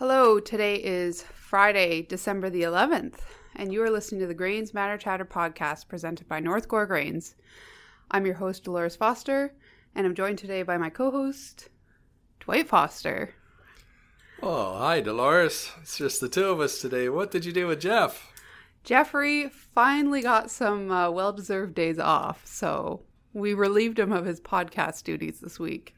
Hello, today is Friday, December the 11th, and you are listening to the Grains Matter Chatter podcast presented by North Gore Grains. I'm your host, Dolores Foster, and I'm joined today by my co-host, Dwight Foster. Oh, hi, Dolores. It's just the two of us today. What did you do with Jeff? Jeffrey finally got some well-deserved days off, so we relieved him of his podcast duties this week.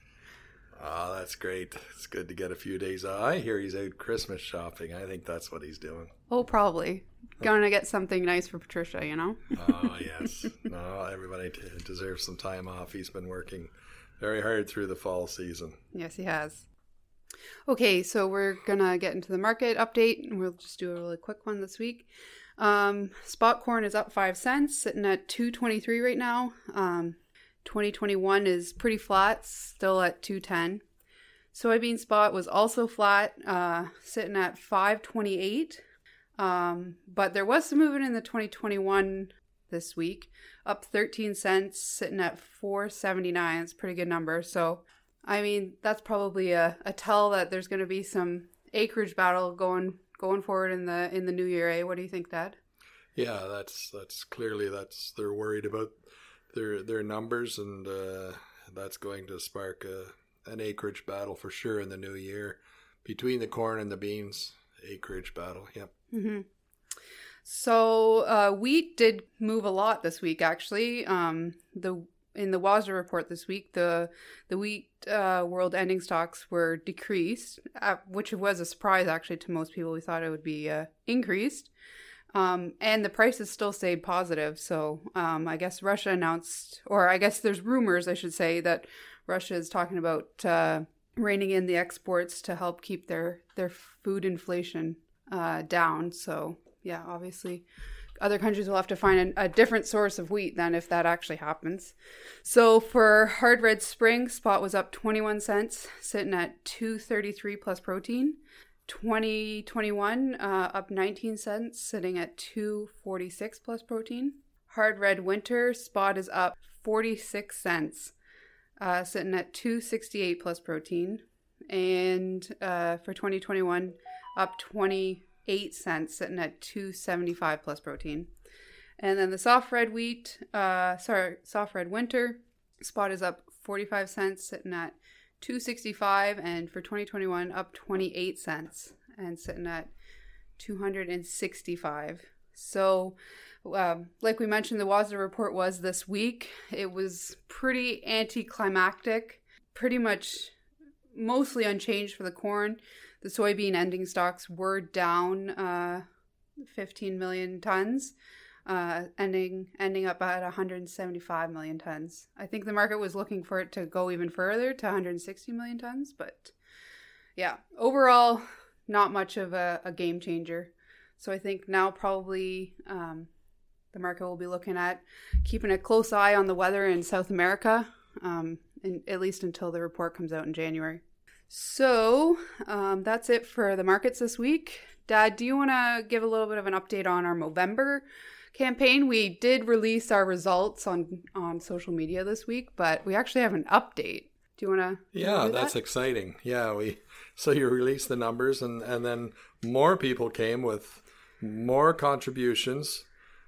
Oh, that's great. It's good to get a few days off. I hear he's out Christmas shopping. I think that's what he's doing. Oh, probably. Going to get something nice for Patricia, you know? Oh, yes. No, everybody deserves some time off. He's been working very hard through the fall season. Yes, he has. Okay, so we're going to get into the market update, and we'll just do a really quick one this week. Spot corn is up 5 cents, sitting at $2.23 right now. 2021 is pretty flat, still at $2.10. Soybean spot was also flat, sitting at $5.28. But there was some movement in the 2021 this week, up 13 cents, sitting at $4.79. It's a pretty good number. So, I mean, that's probably a tell that there's going to be some acreage battle going forward in the new year, eh? What do you think, Dad? Yeah, that's clearly they're worried about their numbers, and that's going to spark an acreage battle for sure in the new year between the corn and the beans. Acreage battle, yep. Mm-hmm. So wheat did move a lot this week, actually. In the WASDE report this week, the wheat world ending stocks were decreased, which was a surprise actually to most people. We thought it would be increased. And the prices still stayed positive. So I guess Russia announced, or I guess there's rumors, I should say, that Russia is talking about reining in the exports to help keep their food inflation down. So yeah, obviously other countries will have to find a different source of wheat than if that actually happens. So for hard red spring, spot was up 21 cents, sitting at $2.33 plus protein. 2021 up 19 cents, sitting at $2.46 plus protein. Hard red winter spot is up 46 cents, sitting at $2.68 plus protein. And for 2021, up 28 cents, sitting at $2.75 plus protein. And then the soft red winter spot is up 45 cents, sitting at $2.65, and for 2021 up 28 cents and sitting at $265. So like we mentioned, the WASDE report was this week. It was pretty anticlimactic, pretty much mostly unchanged for the corn. The soybean ending stocks were down 15 million tons, ending up at 175 million tons. I think the market was looking for it to go even further to 160 million tons, but yeah, overall, not much of a game changer. So I think now probably the market will be looking at keeping a close eye on the weather in South America, at least until the report comes out in January. So that's it for the markets this week. Dad, do you want to give a little bit of an update on our Movember campaign? We did release our results on social media this week, but we actually have an update. Do you want to? Yeah, that's exciting. Yeah, so you released the numbers, and then more people came with more contributions.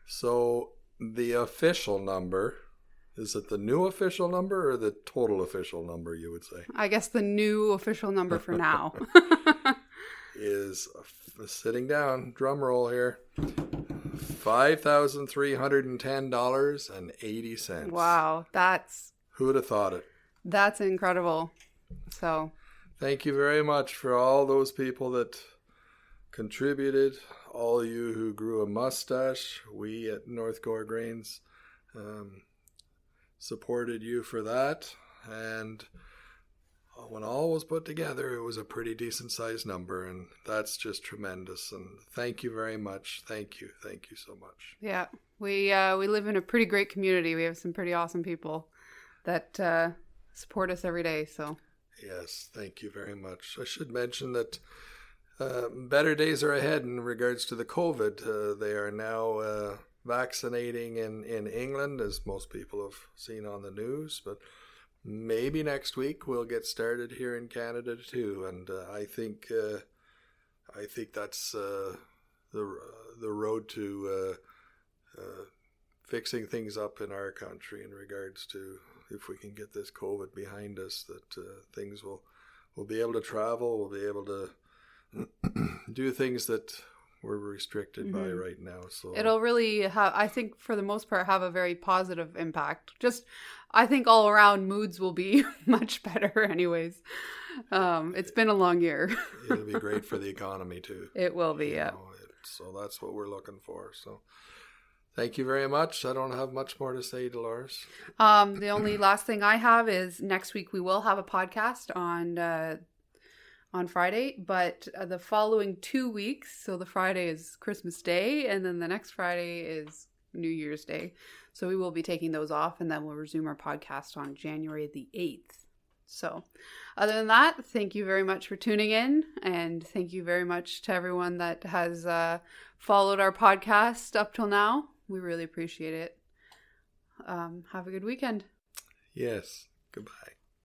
So the official number, is it the new official number or the total official number, you would say? I guess the new official number for now. is sitting down, drum roll here, $5,310.80. Wow, who would have thought it? That's incredible. So thank you very much for all those people that contributed, all you who grew a mustache. We at North Gore Grains supported you for that, and when all was put together, it was a pretty decent sized number, and that's just tremendous. And thank you very much. Thank you so much. Yeah, we live in a pretty great community. We have some pretty awesome people that support us every day. So yes, thank you very much. I should mention that better days are ahead in regards to the COVID. They are now vaccinating in England, as most people have seen on the news, but maybe next week we'll get started here in Canada too, and I think I think that's the road to fixing things up in our country in regards to, if we can get this COVID behind us, that things will be able to travel, we'll be able to do things that we're restricted by right now. So it'll really have, I think, for the most part, have a very positive impact. Just, I think all around moods will be much better anyways. It's been a long year. It'll be great for the economy too. It will be, yeah. So that's what we're looking for. So thank you very much. I don't have much more to say, Dolores. The only last thing I have is next week we will have a podcast on Friday, but the following 2 weeks, so the Friday is Christmas Day, and then the next Friday is New Year's Day. So we will be taking those off, and then we'll resume our podcast on January the 8th. So other than that, thank you very much for tuning in, and thank you very much to everyone that has followed our podcast up till now. We really appreciate it. Have a good weekend. Yes. Goodbye.